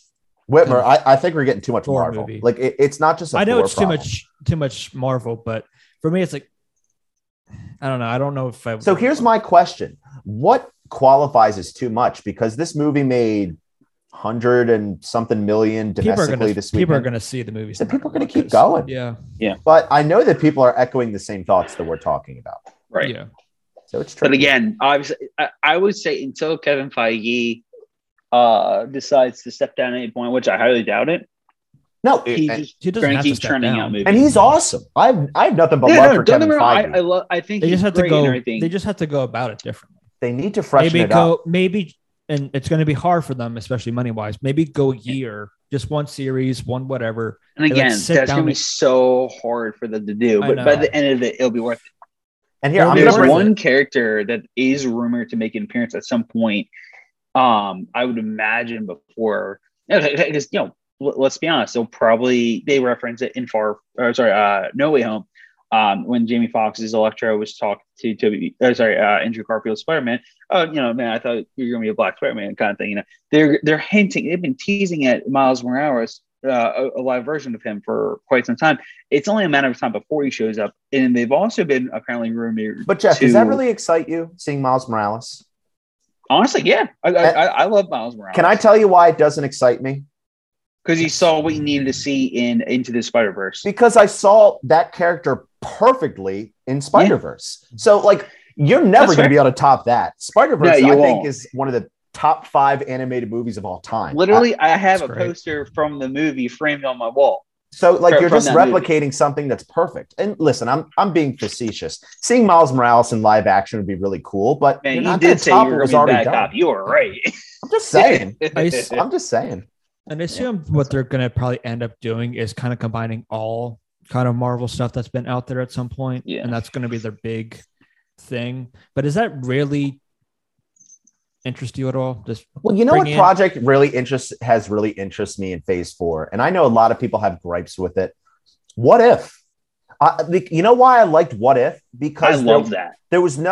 Whitmer, I think we're getting too much Thor Marvel. Movie. Like, it's not just. Too much Marvel, but for me, it's like, I don't know. I don't know if I. So here's my question: what qualifies as too much? Because this movie made 100 and something million domestically this week. People are going to see the movie. So people are going to keep going. Yeah. But I know that people are echoing the same thoughts that we're talking about. Right. Yeah. So it's true. But again, obviously, I would say until Kevin Feige decides to step down at any point, which I highly doubt it. No, he doesn't keep turning out movies, and he's awesome. I have nothing but love for Kevin Feige. I think they just have to go. They just have to go about it differently. They need to freshen it up. Maybe, and it's going to be hard for them, especially money wise. Maybe go a year, just one series, one whatever. And again, that's going to be so hard for them to do. But by the end of it, it'll be worth it. And here, there's one character that is rumored to make an appearance at some point. I would imagine before, because let's be honest, they reference it in No Way Home. when Jamie Foxx's Electro was talking to Andrew Garfield's Spider-Man, oh, you know, man, I thought you were going to be a black Spider-Man kind of thing. You know, they're hinting, they've been teasing at Miles Morales, a live version of him for quite some time. It's only a matter of time before he shows up. And they've also been apparently rumored. But Jeff, does that really excite you, seeing Miles Morales? Honestly, yeah. I love Miles Morales. Can I tell you why it doesn't excite me? Because you saw what you needed to see in Into the Spider-Verse. Because I saw that character perfectly in Spider-Verse. Yeah. So, like, you're never going to be able to top that. Spider-Verse, no, I think, is one of the top 5 animated movies of all time. Literally, I have a poster from the movie framed on my wall. So, like, you're just replicating something that's perfect. And listen, I'm being facetious. Seeing Miles Morales in live action would be really cool, but man, you did say you were going to be back up. You were right. I'm just saying. I'm just saying. And I assume what they're going to probably end up doing is kind of combining all kind of Marvel stuff that's been out there at some point. Yeah. And that's going to be their big thing. But is that really interest you at all? Well, you know what project really interests me in Phase 4, and I know a lot of people have gripes with it. What If? You know why I liked What If? Because I love that. There was in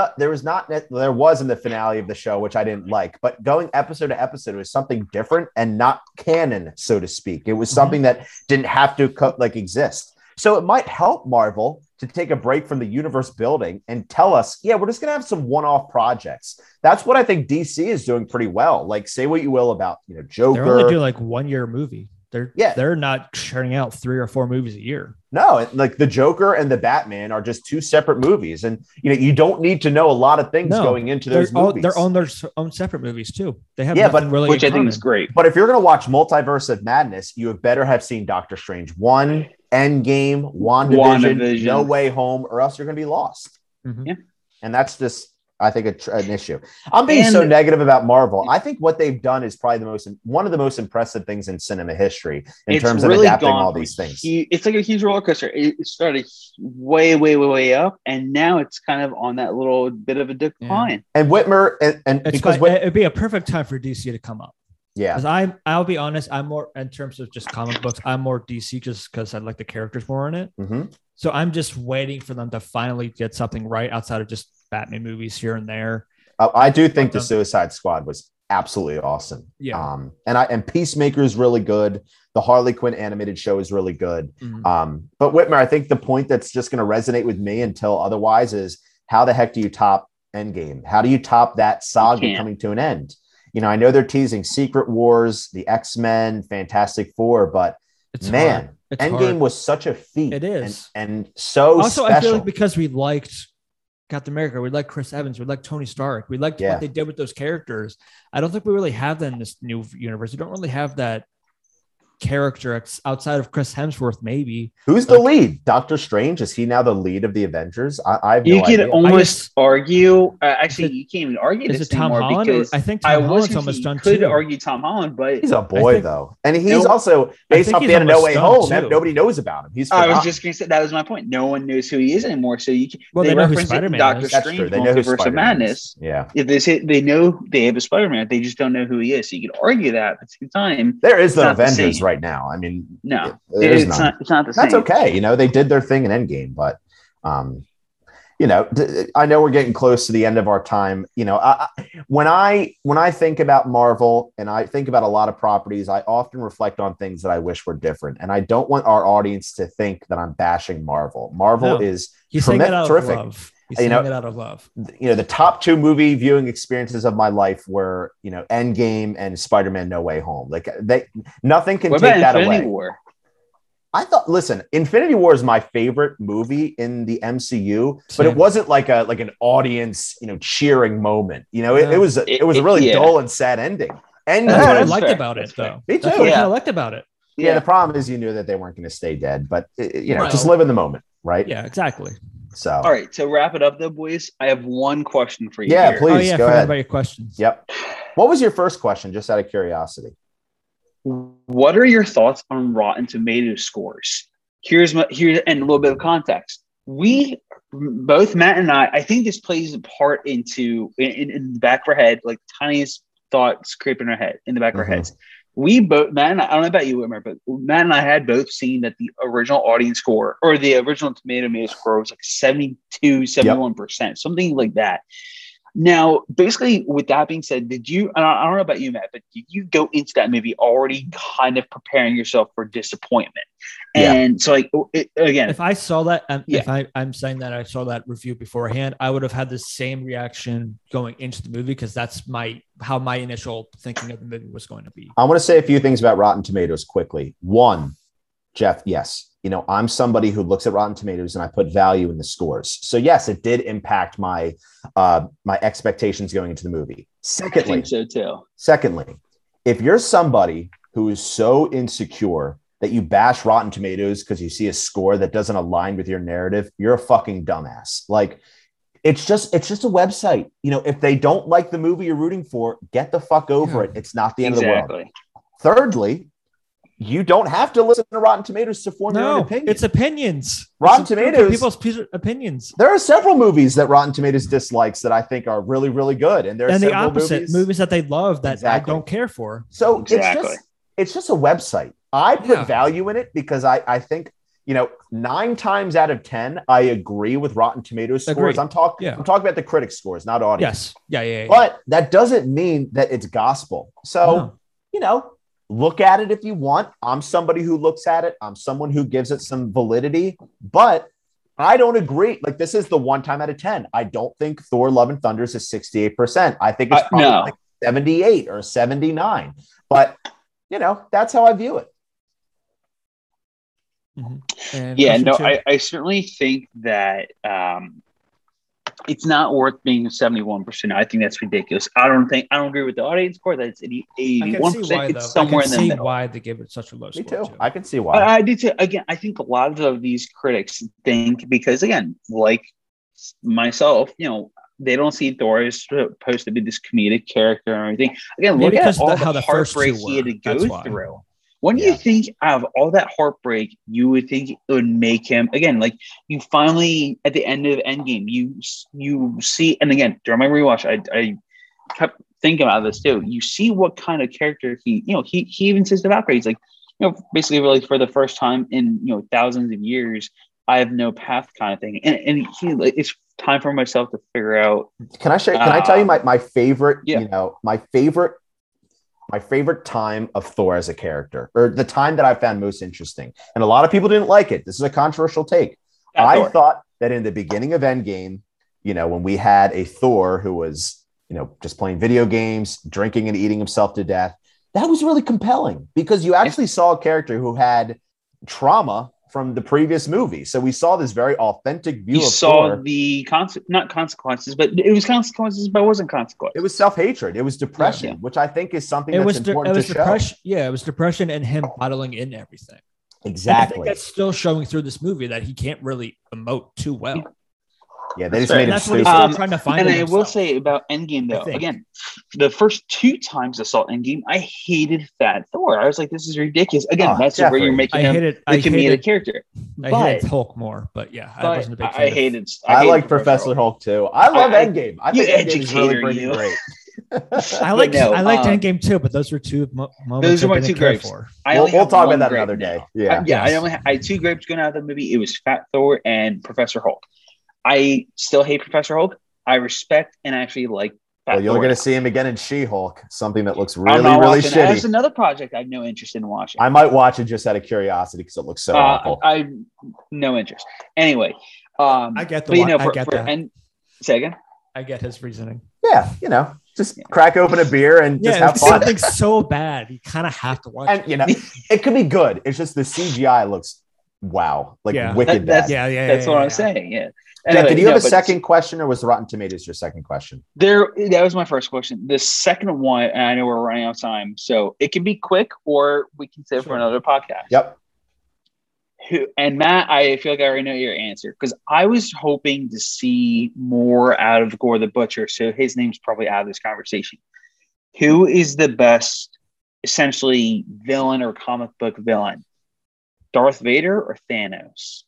the finale of the show, which I didn't like, but going episode to episode was something different and not canon, so to speak. It was something that didn't have to exist. So it might help Marvel to take a break from the universe building and tell us, yeah, we're just going to have some one-off projects. That's what I think DC is doing pretty well. Like, say what you will about, you know, Joker. They're only doing like 1-year movie. They're not churning out 3 or 4 movies a year. No, like the Joker and the Batman are just 2 separate movies. And, you know, you don't need to know a lot of things going into those movies. They're on their own separate movies too. They have which I think is great. But if you're going to watch Multiverse of Madness, you better have seen Doctor Strange 1, Endgame, WandaVision, No Way Home, or else you're going to be lost. Mm-hmm. Yeah. And that's just, I think, an issue. I'm being so negative about Marvel. I think what they've done is probably one of the most impressive things in cinema history in terms of adapting all these things. It's like a huge roller coaster. It started way, way, way, way up, and now it's kind of on that little bit of a decline. Yeah. And Whitmer, it'd be a perfect time for DC to come up. Yeah, because I'll be honest, I'm more in terms of just comic books. I'm more DC just because I like the characters more in it. Mm-hmm. So I'm just waiting for them to finally get something right outside of just Batman movies here and there. I do think the Suicide Squad was absolutely awesome. Yeah, and Peacemaker is really good. The Harley Quinn animated show is really good. Mm-hmm. But Whitmer, I think the point that's just going to resonate with me until otherwise is, how the heck do you top Endgame? How do you top that saga coming to an end? You know, I know they're teasing Secret Wars, the X-Men, Fantastic Four, but Endgame was such a feat. It is. And so also, special. I feel like because we liked Captain America, we liked Chris Evans, we liked Tony Stark, we liked what they did with those characters. I don't think we really have that in this new universe. We don't really have that character outside of Chris Hemsworth, maybe. Who's the lead? Doctor Strange? Is he now the lead of the Avengers? I have no idea. You can't even argue this anymore. Tom Holland? Because I think Tom Holland's almost done too. You could argue Tom Holland, but he's a boy though. And he's also based off the end of No Way Home. Nobody knows about him. I was just going to say, that was my point. No one knows who he is anymore. So they know who Spider-Man is. That's true. They know who Spider-Man is. Yeah. They know they have a Spider-Man. They just don't know who he is. So you could argue that, but at the same time, there is the Avengers right now. I mean, no, it's not the same. That's okay. You know, they did their thing in Endgame, but you know, I know we're getting close to the end of our time. You know, when I think about Marvel and I think about a lot of properties, I often reflect on things that I wish were different. And I don't want our audience to think that I'm bashing Marvel. Marvel is terrific. He's saying it out of love. You know, the top 2 movie viewing experiences of my life were, you know, Endgame and Spider-Man: No Way Home. Like, nothing can take that away. Infinity War? Infinity War is my favorite movie in the MCU, but it wasn't like an audience, you know, cheering moment. You know, it was a really dull and sad ending. And that's what I liked about it, though. Me too. That's what I liked about it. Yeah, the problem is you knew that they weren't going to stay dead, but just live in the moment, right? Yeah, exactly. So, all right, to wrap it up, though, boys, I have one question for you. Yeah, here. Please. Oh, yeah, go ahead about your questions. Yep. What was your first question? Just out of curiosity, what are your thoughts on Rotten Tomatoes scores? Here's and a little bit of context. We both, Matt and I think this plays a part into in the back of our head, like tiniest thoughts creeping in our head, in the back of our heads. we both, man, I don't know about you, Wimmer, but Matt and I had both seen that the original audience score or the original tomato score was like 72, 71%, something like that. Now, basically, with that being said, did you, and I don't know about you, Matt, but did you go into that movie already kind of preparing yourself for disappointment? And so, like, again, if I saw that, if I'm saying that I saw that review beforehand, I would have had the same reaction going into the movie because that's how my initial thinking of the movie was going to be. I want to say a few things about Rotten Tomatoes quickly. One, Jeff, yes. You know, I'm somebody who looks at Rotten Tomatoes and I put value in the scores. So yes, it did impact my my expectations going into the movie. Secondly, I think so too. Secondly, if you're somebody who is so insecure that you bash Rotten Tomatoes because you see a score that doesn't align with your narrative, you're a fucking dumbass. Like, it's just a website. You know, if they don't like the movie you're rooting for, get the fuck over it. It's not the end of the world. Thirdly, you don't have to listen to Rotten Tomatoes to form your own opinion. It's opinions. Rotten Tomatoes. People's opinions. There are several movies that Rotten Tomatoes dislikes that I think are really, really good. And there's the opposite movies that they love that I don't care for. So it's just a website. I put value in it because I think, you know, 9 times out of 10, I agree with Rotten Tomatoes scores. I'm talking about the critic scores, not audience. Yes. Yeah. But that doesn't mean that it's gospel. So, you know, look at it if you want. I'm somebody who looks at it. I'm someone who gives it some validity, but I don't agree. Like, this is the 1 time out of 10. I don't think Thor Love and Thunder is a 68%. I think it's probably like 78 or 79, but you know, that's how I view it. Mm-hmm. And I certainly think that, it's not worth being 71%. I think that's ridiculous. I don't agree with the audience score. That's 81%. It's somewhere in the middle. I can see why they give it such a low score. Me too. I can see why. I do too. Again, I think a lot of these critics think because, again, like myself, you know, they don't see Thor as supposed to be this comedic character or anything. Again, look at all the heartbreak he had to go through. When do you think out of all that heartbreak, you would think it would make him, again, like you finally, at the end of Endgame, you see, and again, during my rewatch, I kept thinking about this too. You see what kind of character he even says to Valkyrie, he's like, you know, basically really for the first time in, you know, thousands of years, I have no path kind of thing. And he, like, it's time for myself to figure out. Can I tell you my favorite, you know, my favorite time of Thor as a character, or the time that I found most interesting. And a lot of people didn't like it. This is a controversial take. I thought that in the beginning of Endgame, you know, when we had a Thor who was, you know, just playing video games, drinking and eating himself to death, that was really compelling because you actually saw a character who had trauma from the previous movie. So we saw this very authentic view of Thor. You saw the not consequences, but it was consequences, but it wasn't consequences. It was self-hatred. It was depression, which I think is something that's important to show. Yeah, it was depression and him bottling in everything. Exactly. And I think that's still showing through this movie that he can't really emote too well. Yeah, they just made him stupid. Trying to find and I will say about Endgame, though, again, the first 2 times I saw Endgame, I hated Fat Thor. I was like, this is ridiculous. Again, that's where you're making him the comedic character. I hated Hulk more, but I wasn't a big fan. I like Professor Hulk, too. I love Endgame. I think Endgame is really pretty great. I liked Endgame too, but those were two moments. Those are my 2 gripes. We'll talk about that another day. Yeah, I had 2 gripes going out of the movie. It was Fat Thor and Professor Hulk. I still hate Professor Hulk. I respect and actually like Fat Thor. You're going to see him again in She-Hulk, something that looks really, really shitty. That's another project I have no interest in watching. I might watch it just out of curiosity because it looks so awful. I no interest. Anyway. I get the one. You know, say again? I get his reasoning. Yeah, you know. Just crack open a beer and just have fun. Something so bad. You kind of have to watch it. And, you know, it could be good. It's just the CGI looks wicked bad. That's what I'm saying. Yeah. Anyway, Jeff, did you have a second question, or was the Rotten Tomatoes your second question? That was my first question. The second one, and I know we're running out of time, so it can be quick, or we can save it for another podcast. Yep. And Matt, I feel like I already know your answer because I was hoping to see more out of Gorr the Butcher, so his name's probably out of this conversation. Who is the best, essentially, villain or comic book villain? Darth Vader or Thanos?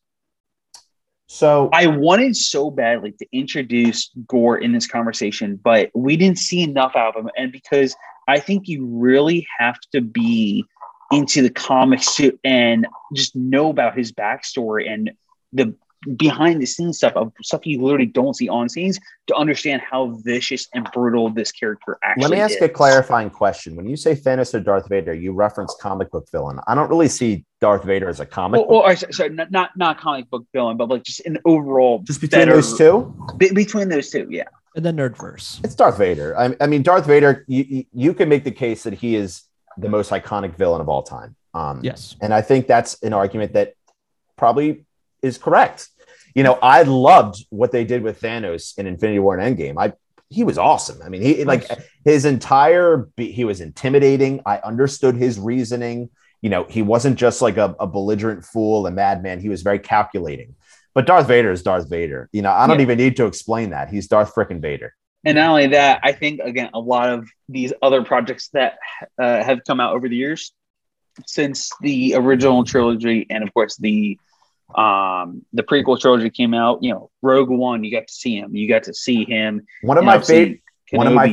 So I wanted so badly to introduce Gorr in this conversation, but we didn't see enough of him. And because I think you really have to be into the comics too, and just know about his backstory and the behind the scenes stuff of stuff you literally don't see on scenes to understand how vicious and brutal this character actually is. Let me ask a clarifying question. When you say Thanos or Darth Vader, you reference comic book villain. I don't really see Darth Vader as a comic book. Well, sorry, not comic book villain, but like just an overall. Just between those two? Between those two, yeah. And then Nerdverse. It's Darth Vader. I mean, Darth Vader, you can make the case that he is the most iconic villain of all time. Yes. And I think that's an argument that probably is correct. You know, I loved what they did with Thanos in Infinity War and Endgame. He was awesome. I mean, he was intimidating. I understood his reasoning. You know, he wasn't just like a belligerent fool, a madman. He was very calculating. But Darth Vader is Darth Vader. You know, I don't even need to explain that. He's Darth frickin' Vader. And not only that, I think, again, a lot of these other projects that have come out over the years since the original trilogy and, of course, the prequel trilogy came out. You know, Rogue One, you got to see him. You got to see him. One of my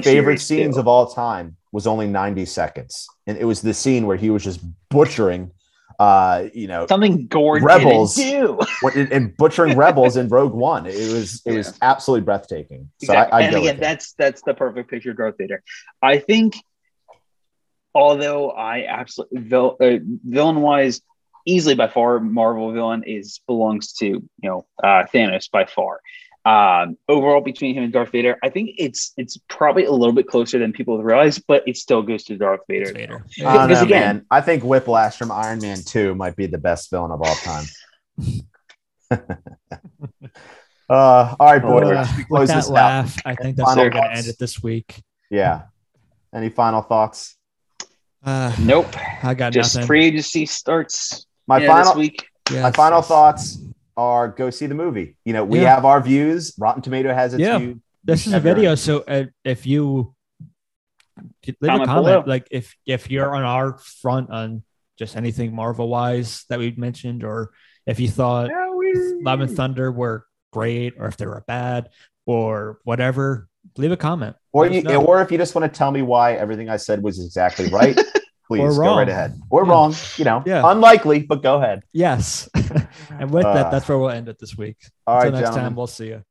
favorite scenes of all time was only 90 seconds, and it was the scene where he was just butchering, something Gord rebels and butchering rebels in Rogue One. It was absolutely breathtaking. Exactly. So I that's the perfect picture of Darth Vader. I think, although I absolutely villain wise. Easily by far, Marvel villain belongs to Thanos by far. Overall, between him and Darth Vader, I think it's probably a little bit closer than people realize, but it still goes to Darth Vader. Again, I think Whiplash from Iron Man 2 might be the best villain of all time. All right, boys. Close this laugh. I think that's how we're going to end it this week. Yeah. Any final thoughts? Nope. I got just nothing. Free agency starts. This week. My final thoughts are go see the movie. You know, we have our views. Rotten Tomato has its view. This is a video. So if you leave a comment, like if you're on our front on just anything Marvel wise that we've mentioned, or if you thought Love and Thunder were great, or if they were bad, or whatever, leave a comment. Or if you just want to tell me why everything I said was exactly right. Please go right ahead. Or wrong, unlikely, but go ahead. Yes. And with that's where we'll end it this week. All right, Until next time, we'll see you.